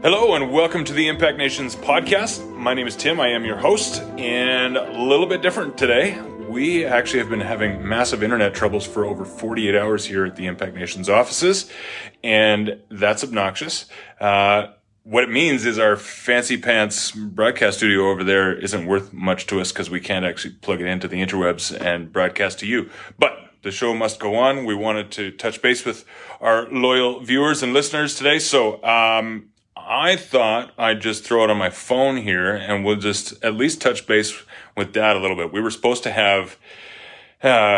Hello and welcome to the Impact Nations podcast. My name is Tim, I am your host, and a little bit different today. We actually have been having massive internet troubles for over 48 hours here at the Impact Nations offices, and that's obnoxious. What it means is our fancy pants broadcast studio over there isn't worth much to us because we can't actually plug it into the interwebs and broadcast to you. But the show must go on. We wanted to touch base with our loyal viewers and listeners today. So I thought I'd just throw it on my phone here and we'll just at least touch base with that a little bit. We were supposed to have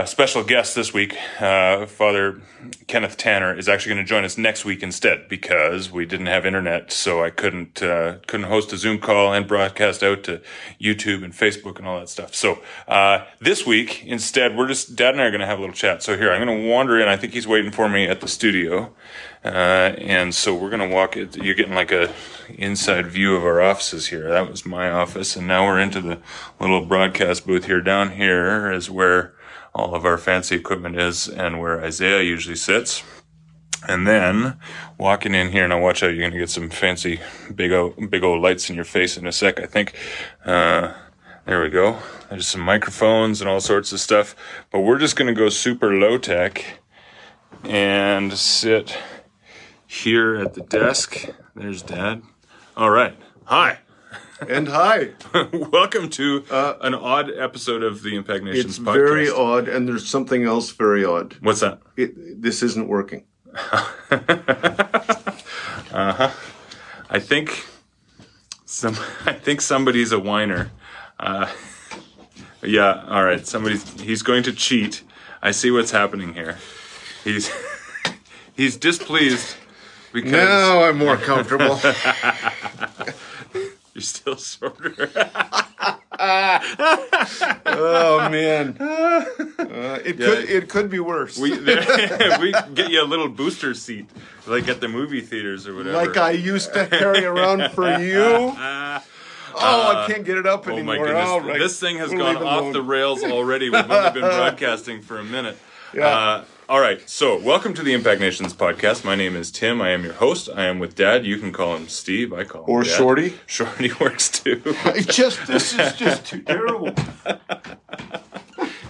special guest this week. Father Kenneth Tanner is actually going to join us next week instead because we didn't have internet, so I couldn't host a Zoom call and broadcast out to YouTube and Facebook and all that stuff. So this week instead, Dad and I are going to have a little chat. So here, I'm going to wander in. I think he's waiting for me at the studio, and so we're going to walk it. You're getting like a inside view of our offices here. That was my office, and now we're into the little broadcast booth here. Down here is where all of our fancy equipment is and where Isaiah usually sits. And then walking in here, now watch out, you're going to get some fancy big old lights in your face in a sec, I think. There we go. There's some microphones and all sorts of stuff. But we're just going to go super low tech and sit here at the desk. There's Dad. All right. Hi. And hi. Welcome to an odd episode of the Impact Nations podcast. It's very odd, and there's something else very odd. What's that? This isn't working. Uh-huh. I think somebody's a whiner. Yeah, all right. He's going to cheat. I see what's happening here. He's displeased because now I'm more comfortable. You're still shorter. Oh man, it could be worse. We get you a little booster seat, like at the movie theaters or whatever. Like I used to carry around for you. I can't get it up anymore. Oh my goodness, right. This thing has gone off alone. The rails already. We've only been broadcasting for a minute. Yeah. All right, so welcome to the Impact Nations podcast. My name is Tim. I am your host. I am with Dad. You can call him Steve. I call him Dad. Shorty. Shorty works too. This is just too terrible.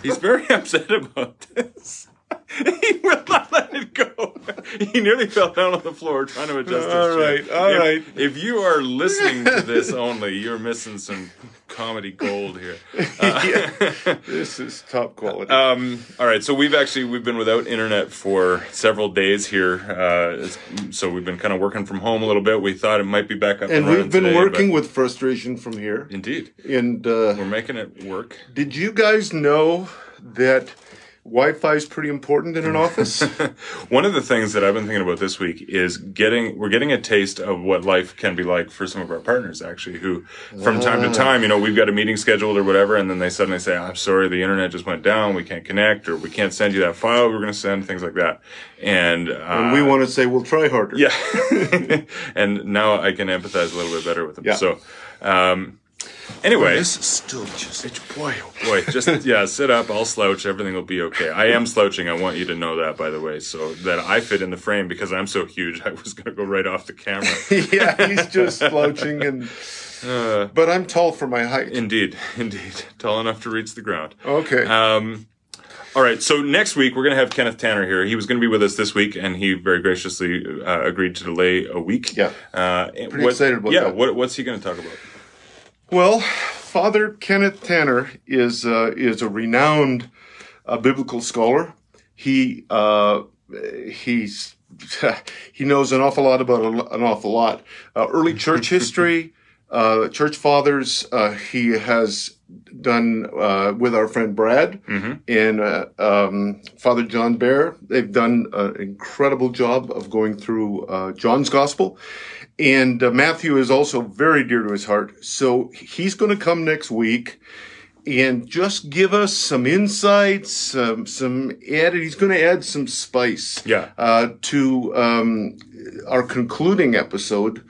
He's very upset about this. He will not let it go. He nearly fell down on the floor trying to adjust his chair. All right. If you are listening to this only, you're missing some comedy gold here. Yeah, this is top quality. All right, so we've been without internet for several days here, so we've been kind of working from home a little bit. We thought it might be back up and running we've been today, working with frustration from here. Indeed. And we're making it work. Did you guys know that Wi-Fi is pretty important in an office? One of the things that I've been thinking about this week is we're getting a taste of what life can be like for some of our partners, actually, who from time to time, we've got a meeting scheduled or whatever, and then they suddenly say, I'm sorry, the internet just went down, we can't connect, or we can't send you that file we're going to send, things like that. And we want to say, we'll try harder. Yeah. And now I can empathize a little bit better with them. Yeah. So, anyway, this is still just boy. Just sit up. I'll slouch. Everything will be okay. I am slouching. I want you to know that, by the way, so that I fit in the frame because I'm so huge. I was gonna go right off the camera. Yeah, he's just slouching, and but I'm tall for my height. Indeed, tall enough to reach the ground. Okay. All right, so next week we're going to have Kenneth Tanner here. He was going to be with us this week, and he very graciously agreed to delay a week. Yeah. Pretty excited about that. Yeah. What's he going to talk about? Well, Father Kenneth Tanner is a renowned biblical scholar. He knows an awful lot about an awful lot. Early church history, church fathers. He has done with our friend Brad and Father John Baer. They've done an incredible job of going through John's Gospel. And Matthew is also very dear to his heart. So he's going to come next week and just give us some insights, he's going to add some spice to our concluding episode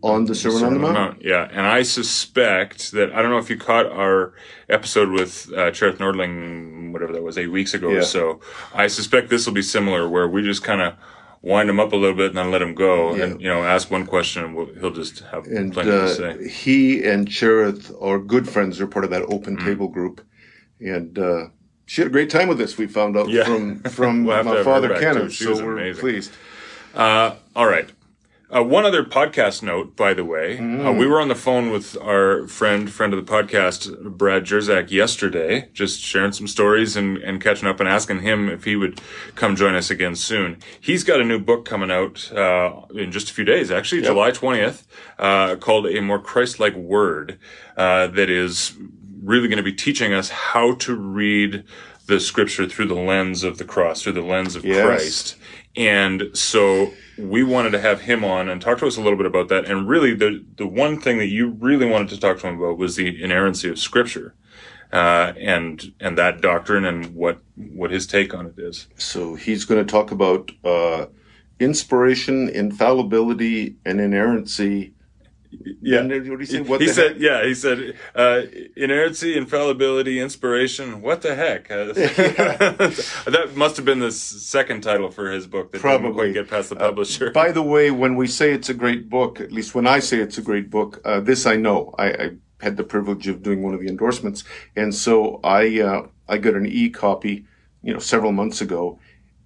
on the Sermon on the Mount. Yeah, and I suspect that, I don't know if you caught our episode with Cherith Nordling, whatever that was, 8 weeks ago or so. I suspect this will be similar, where we just kind of wind him up a little bit and then let him go. Yeah. And, you know, ask one question and he'll just have plenty to say. He and Cherith are good friends. They're part of that open table group. And she had a great time with us, we found out, from my Father Kenneth. So we're amazing. Pleased. All right. One other podcast note, by the way. We were on the phone with our friend of the podcast, Brad Jerzak, yesterday, just sharing some stories and catching up and asking him if he would come join us again soon. He's got a new book coming out in just a few days, actually, July 20th, called A More Christlike Word, that is really going to be teaching us how to read the Scripture through the lens of the cross, through the lens of Christ. And so we wanted to have him on and talk to us a little bit about that. And really, the one thing that you really wanted to talk to him about was the inerrancy of Scripture, and that doctrine and what his take on it is. So he's going to talk about inspiration, infallibility, and inerrancy. Yeah. What did he say? He said, inerrancy, infallibility, inspiration. What the heck? That must have been the second title for his book that probably didn't quite get past the publisher. By the way, when we say it's a great book, at least when I say it's a great book, this I know. I had the privilege of doing one of the endorsements. And so I got an e-copy, several months ago.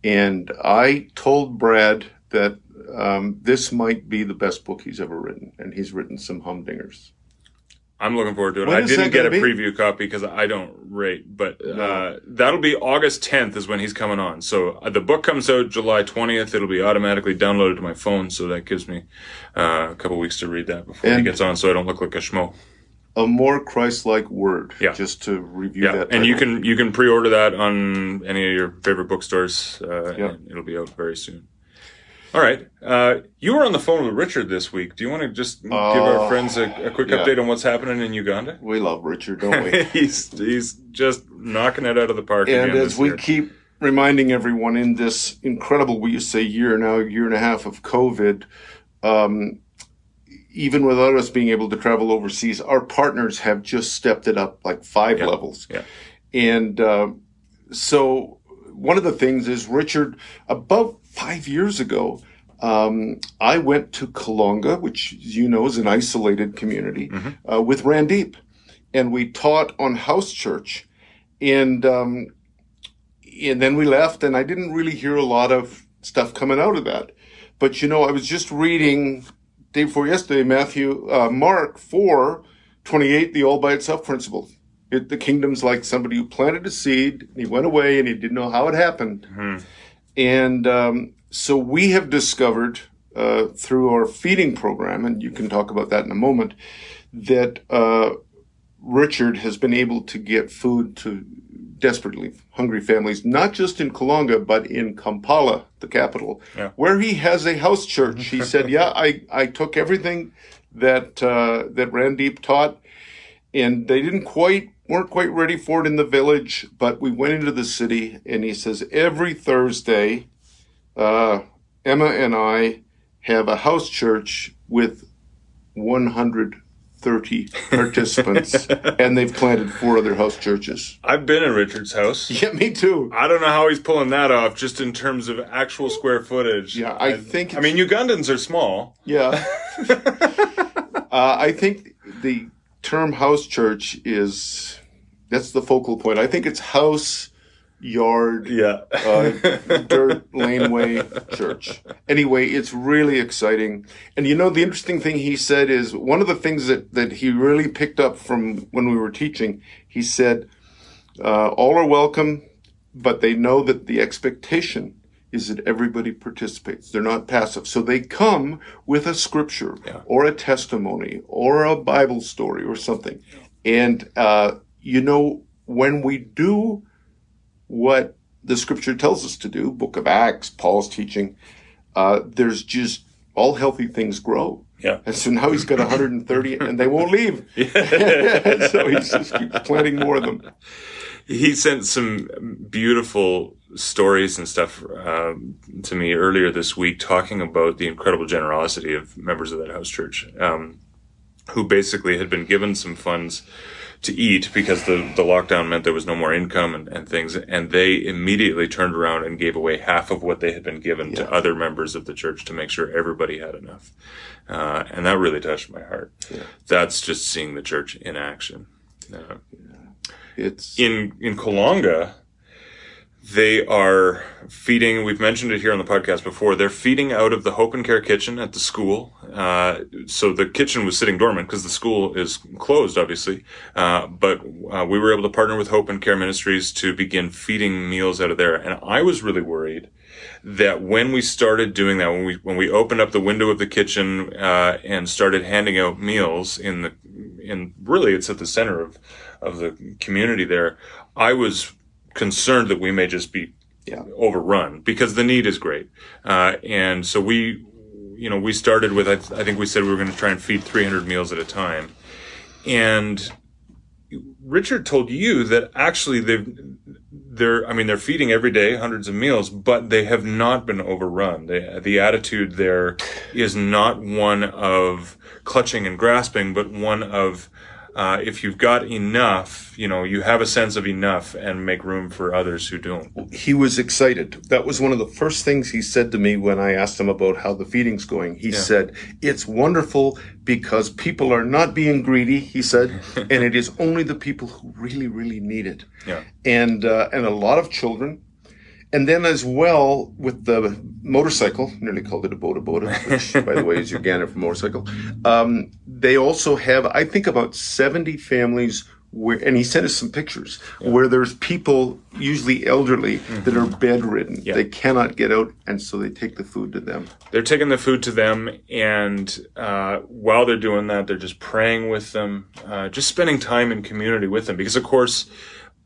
And I told Brad that this might be the best book he's ever written, and he's written some humdingers. I'm looking forward to it. I didn't get a preview copy because I don't rate, but that'll be August 10th is when he's coming on. So the book comes out July 20th. It'll be automatically downloaded to my phone, so that gives me a couple weeks to read that before he gets on, so I don't look like a schmo. A More Christ-like Word, just to review that. And you can pre-order that on any of your favorite bookstores, and it'll be out very soon. All right. You were on the phone with Richard this week. Do you want to just give our friends a quick update on what's happening in Uganda? We love Richard, don't we? He's just knocking it out of the park. And as we keep reminding everyone in this incredible, we used to say year and a half of COVID, even without us being able to travel overseas, our partners have just stepped it up like 5 levels. Yeah. And so one of the things is Richard, about 5 years ago, I went to Kalonga, which, is an isolated community, with Randeep. And we taught on house church. And then we left, and I didn't really hear a lot of stuff coming out of that. But, I was just reading, day before yesterday, Mark 4:28, the all by itself principle. The kingdom's like somebody who planted a seed, and he went away, and he didn't know how it happened. Mm-hmm. And so we have discovered through our feeding program, and you can talk about that in a moment, that Richard has been able to get food to desperately hungry families, not just in Kalonga, but in Kampala, the capital, where he has a house church. He said, I took everything that Randeep taught, and they weren't quite ready for it in the village, but we went into the city, and he says, every Thursday, Emma and I have a house church with 130 participants, and they've planted 4 other house churches. I've been in Richard's house. Yeah, me too. I don't know how he's pulling that off, just in terms of actual square footage. Yeah, I think... I mean, Ugandans are small. Yeah. I think the term house church is that's the focal point. I think it's house, yard, dirt, laneway, church. Anyway, it's really exciting. And the interesting thing he said is one of the things that he really picked up from when we were teaching, he said, all are welcome, but they know that the expectation is that everybody participates. They're not passive. So they come with a scripture or a testimony or a Bible story or something. And, when we do what the scripture tells us to do, Book of Acts, Paul's teaching, there's just all healthy things grow. Yeah. And so now he's got 130 and they won't leave. So he just keeps planting more of them. He sent some beautiful stories and stuff to me earlier this week talking about the incredible generosity of members of that house church who basically had been given some funds to eat because the lockdown meant there was no more income and things. And they immediately turned around and gave away half of what they had been given to other members of the church to make sure everybody had enough. And that really touched my heart. Yeah. That's just seeing the church in action. It's in Kalonga, they are feeding, we've mentioned it here on the podcast before, they're feeding out of the Hope and Care kitchen at the school. So the kitchen was sitting dormant because the school is closed, obviously. But we were able to partner with Hope and Care Ministries to begin feeding meals out of there. And I was really worried that when we started doing that, when we opened up the window of the kitchen, and started handing out meals and really it's at the center of the community there, I was concerned that we may just be overrun because the need is great. And so we started with, I think we said we were going to try and feed 300 meals at a time. And Richard told you that actually they're feeding every day, hundreds of meals, but they have not been overrun. The attitude there is not one of clutching and grasping, but one of, if you've got enough, you have a sense of enough and make room for others who don't. He was excited. That was one of the first things he said to me when I asked him about how the feeding's going. He said, it's wonderful because people are not being greedy, he said, and it is only the people who really, really need it. Yeah. And a lot of children. And then as well with the motorcycle, nearly called it a Boda Boda, which by the way is Uganda for motorcycle. They also have, I think, about 70 families where, and he sent us some pictures, where there's people, usually elderly, that are bedridden. Yeah. They cannot get out, and so they take the food to them. They're taking the food to them, and while they're doing that, they're just praying with them, just spending time in community with them. Because, of course,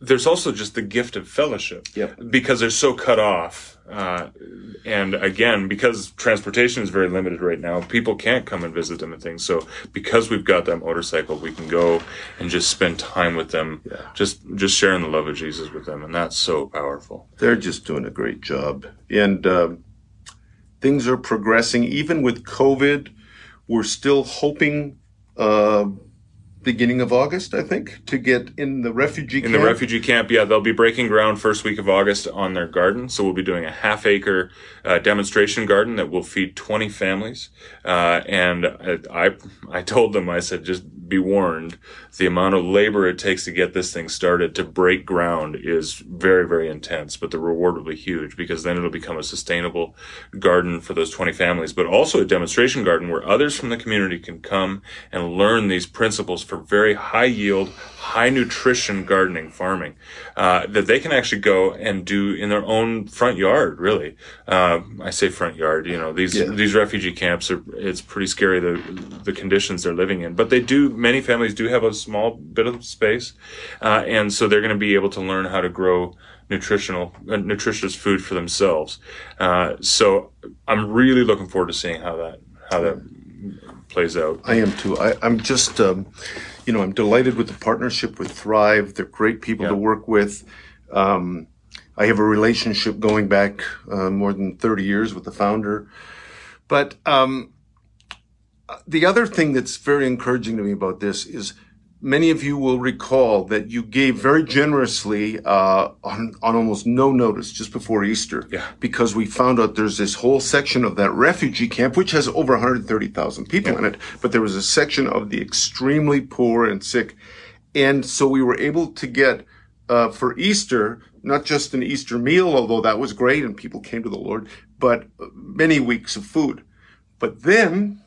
there's also just the gift of fellowship because they're so cut off. And again, because transportation is very limited right now, people can't come and visit them and things. So because we've got that motorcycle, we can go and just spend time with them, just sharing the love of Jesus with them. And that's so powerful. They're just doing a great job. And things are progressing. Even with COVID, we're still hoping beginning of August, I think, to get in the refugee camp. In the refugee camp, they'll be breaking ground first week of August on their garden. So we'll be doing a half-acre demonstration garden that will feed 20 families. And I told them, I said, just be warned, the amount of labor it takes to get this thing started to break ground is very, very intense, but the reward will be huge because then it'll become a sustainable garden for those 20 families, but also a demonstration garden where others from the community can come and learn these principles for very high yield, high nutrition gardening, farming, that they can actually go and do in their own front yard, really. I say front yard, these refugee camps are, it's pretty scary, the conditions they're living in, but they do, many families do have a small bit of space, and so they're going to be able to learn how to grow nutritious food for themselves. So I'm really looking forward to seeing how that plays out. I am too. I'm just, I'm delighted with the partnership with Thrive. They're great people to work with. I have a relationship going back more than 30 years with the founder, but the other thing that's very encouraging to me about this is many of you will recall that you gave very generously on almost no notice just before Easter because we found out there's this whole section of that refugee camp, which has over 130,000 people in it, but there was a section of the extremely poor and sick. And so we were able to get for Easter, not just an Easter meal, although that was great and people came to the Lord, but many weeks of food. But then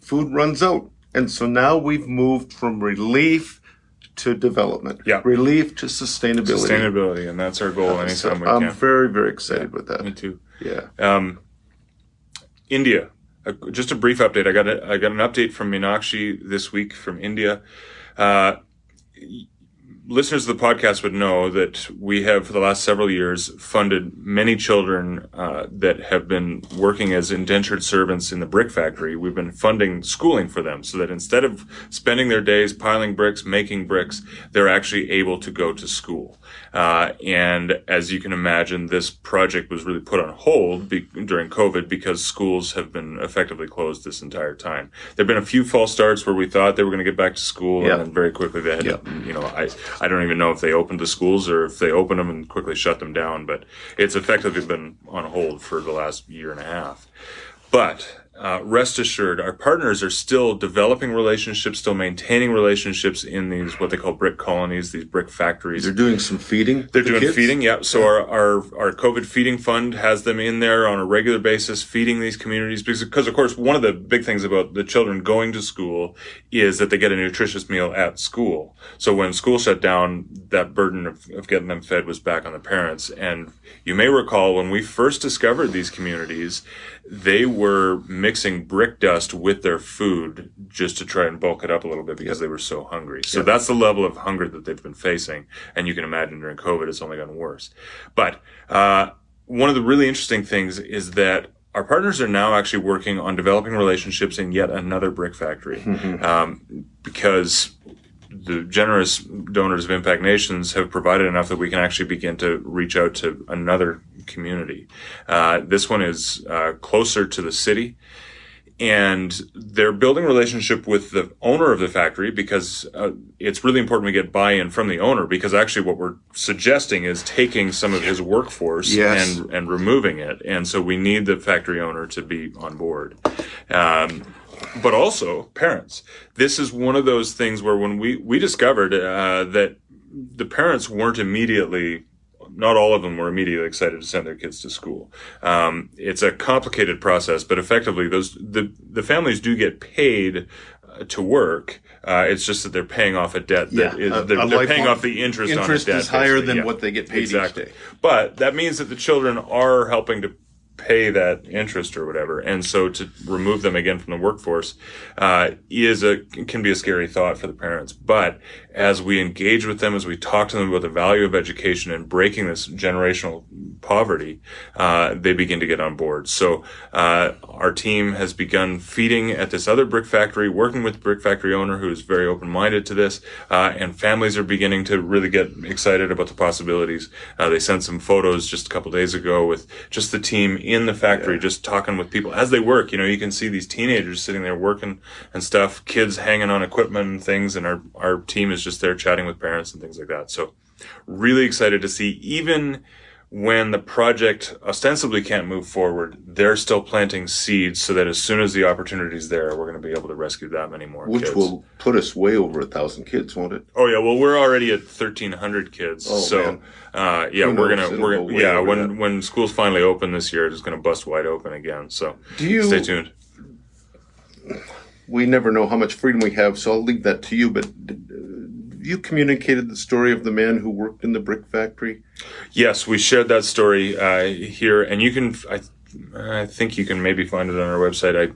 food runs out. And so now we've moved from relief to development, relief to sustainability. Sustainability, and that's our goal anytime we can. I'm very, very excited with that. Me too. Yeah. India, just a brief update. I got an update from Meenakshi this week from India. listeners of the podcast would know that we have, for the last several years, funded many children that have been working as indentured servants in the brick factory. We've been funding schooling for them so that instead of spending their days piling bricks, making bricks, they're actually able to go to school. And as you can imagine, this project was really put on hold during COVID because schools have been effectively closed this entire time. There have been a few false starts where we thought they were going to get back to school, and then very quickly they had to, I don't even know if they opened the schools or if they opened them and quickly shut them down, but it's effectively been on hold for the last year and a half. But rest assured, our partners are still developing relationships, still maintaining relationships in these, what they call brick colonies, these brick factories. They're doing some feeding. They're doing kids? Feeding, yeah. So our COVID feeding fund has them in there on a regular basis, feeding these communities. Because of course, one of the big things about the children going to school is that they get a nutritious meal at school. So when school shut down, that burden of getting them fed was back on the parents. And you may recall when we first discovered these communities, they were mixing brick dust with their food just to try and bulk it up a little bit because they were so hungry. So that's the level of hunger that they've been facing. And you can imagine during COVID, it's only gotten worse. But one of the really interesting things is that our partners are now actually working on developing relationships in yet another brick factory because the generous donors of Impact Nations have provided enough that we can actually begin to reach out to another community. This one is closer to the city, and they're building a relationship with the owner of the factory because it's really important we get buy-in from the owner, because actually what we're suggesting is taking some of his workforce and removing it. And so we need the factory owner to be on board. But also parents. This is one of those things where when we discovered that the parents weren't immediately, not all of them were immediately excited to send their kids to school. It's a complicated process, but effectively those the families do get paid to work. It's just that they're paying off a debt that they're paying off the interest on a debt. Interest is higher than what they get paid each day. But that means that the children are helping to pay that interest or whatever, and so to remove them again from the workforce can be a scary thought for the parents. But as we engage with them, as we talk to them about the value of education and breaking this generational poverty, they begin to get on board. So our team has begun feeding at this other brick factory, working with the brick factory owner, who is very open-minded to this, and families are beginning to really get excited about the possibilities. They sent some photos just a couple days ago with just the team in the factory, just talking with people as they work. You can see these teenagers sitting there working and stuff, kids hanging on equipment and things, and our team is just there chatting with parents and things like that. So really excited to see, even when the project ostensibly can't move forward, they're still planting seeds so that as soon as the opportunity is there, we're going to be able to rescue that many more kids. Which will put us way over 1,000 kids, won't it? Oh yeah, well we're already at 1,300 kids. Oh, so man. When schools finally open this year, it's going to bust wide open again. So stay tuned. We never know how much freedom we have, so I'll leave that to you, but you communicated the story of the man who worked in the brick factory? Yes, we shared that story here, and you can, I think you can maybe find it on our website.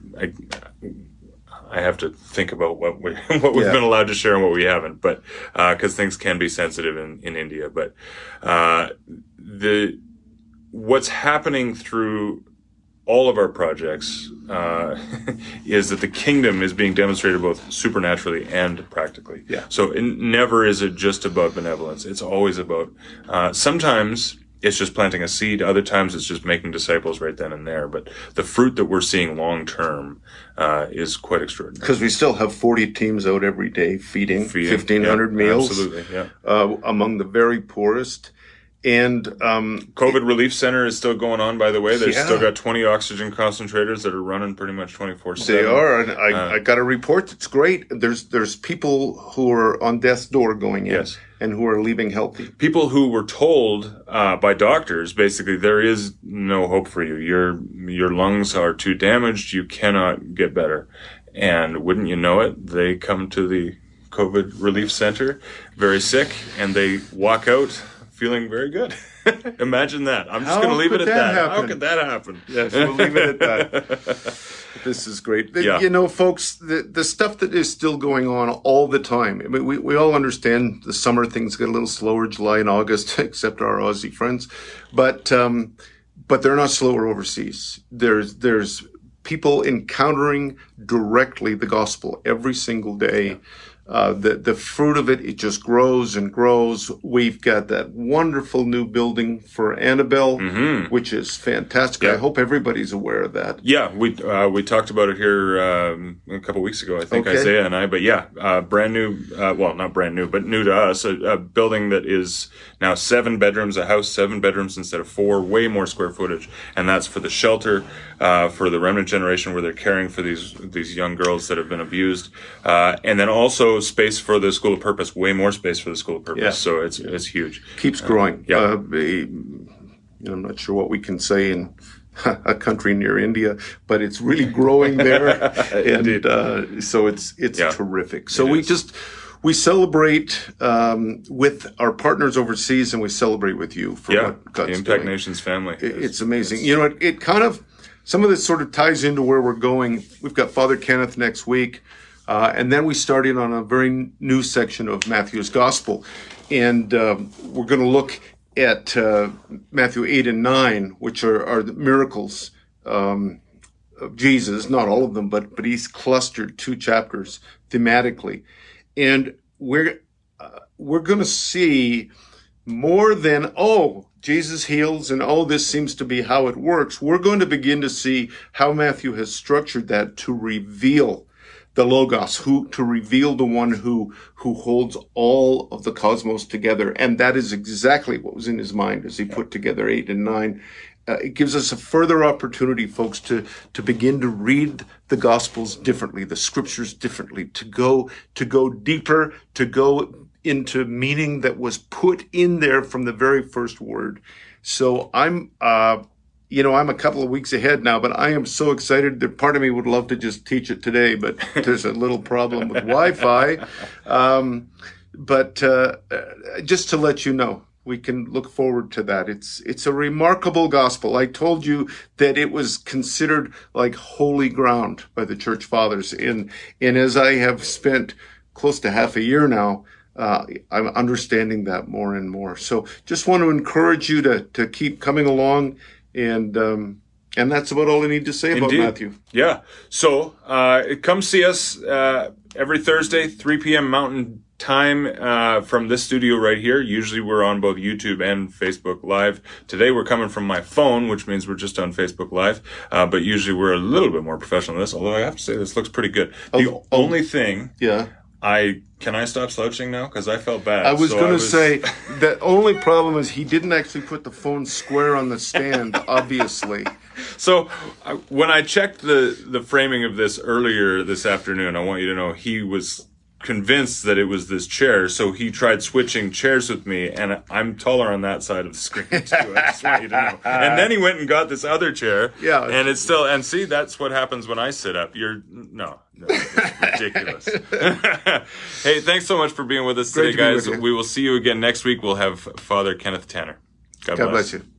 I have to think about what we've been allowed to share and what we haven't, but because things can be sensitive in India. But what's happening through all of our projects is that the kingdom is being demonstrated both supernaturally and practically. Yeah. So it never is it just about benevolence. It's always about, sometimes it's just planting a seed. Other times it's just making disciples right then and there. But the fruit that we're seeing long term is quite extraordinary. Because we still have 40 teams out every day feeding 1,500 meals. Absolutely, yeah. Among the very poorest. And COVID Relief Center is still going on, by the way. They've still got 20 oxygen concentrators that are running pretty much 24/7. They are, and I got a report that's great. There's people who are on death's door going in. Yes. And who are leaving healthy. People who were told by doctors, basically, there is no hope for you. Your lungs are too damaged. You cannot get better. And wouldn't you know it, they come to the COVID Relief Center very sick, and they walk out feeling very good. Imagine that. I'm just going to leave it at that. How could that happen? Yes, we'll leave it at that. This is great. Yeah. You know, folks, the stuff that is still going on all the time. I mean, we all understand the summer things get a little slower, July and August, except our Aussie friends. But they're not slower overseas. There's people encountering directly the gospel every single day. Yeah. The fruit of it just grows and grows. We've got that wonderful new building for Annabelle, mm-hmm. which is fantastic. Yeah. I hope everybody's aware of that. Yeah, we talked about it here a couple weeks ago, I think, okay. Isaiah and I. But yeah, brand new, well, not brand new, but new to us, a building that is now 7 bedrooms, a house 7 bedrooms instead of 4, way more square footage. And that's for the shelter, for the remnant generation where they're caring for these young girls that have been abused. And then also, space for the School of Purpose, way more space for the School of Purpose. Yeah. So it's huge. Keeps growing. Yeah. I'm not sure what we can say in a country near India, but it's really growing there. And so it's yeah. terrific. So we celebrate with our partners overseas, and we celebrate with you for yeah. what God's doing. The Impact Nations family. It's amazing. You know, it kind of, some of this sort of ties into where we're going. We've got Father Kenneth next week. And then we started on a very new section of Matthew's Gospel. And we're going to look at Matthew 8 and 9, which are the miracles of Jesus. Not all of them, but he's clustered 2 chapters thematically. And we're going to see more than, oh, Jesus heals and, oh, this seems to be how it works. We're going to begin to see how Matthew has structured that to reveal the Logos, to reveal the one who holds all of the cosmos together. And that is exactly what was in his mind as he put together 8 and 9. It gives us a further opportunity, folks, to begin to read the Gospels differently, the Scriptures differently, to go deeper, to go into meaning that was put in there from the very first word. So I'm a couple of weeks ahead now, but I am so excited that part of me would love to just teach it today, but there's a little problem with Wi-Fi. But just to let you know, we can look forward to that. It's a remarkable gospel. I told you that it was considered like holy ground by the church fathers. And as I have spent close to half a year now, I'm understanding that more and more. So just want to encourage you to keep coming along. And that's about all I need to say about Indeed. Matthew. Yeah. So come see us every Thursday, 3 p.m. Mountain Time from this studio right here. Usually we're on both YouTube and Facebook Live. Today we're coming from my phone, which means we're just on Facebook Live. But usually we're a little bit more professional than this, although I have to say this looks pretty good. The only thing... Yeah. Can I stop slouching now? Because I felt bad. I was going to say, the only problem is he didn't actually put the phone square on the stand, obviously. So when I checked the framing of this earlier this afternoon, I want you to know he was convinced that it was this chair, so he tried switching chairs with me, and I'm taller on that side of the screen too. I just want you to know. And then he went and got this other chair. Yeah, and it's still, and see, that's what happens when I sit up. No, it's ridiculous. Hey, thanks so much for being with us today, guys. We will see you again next week. We'll have Father Kenneth Tanner. God bless you.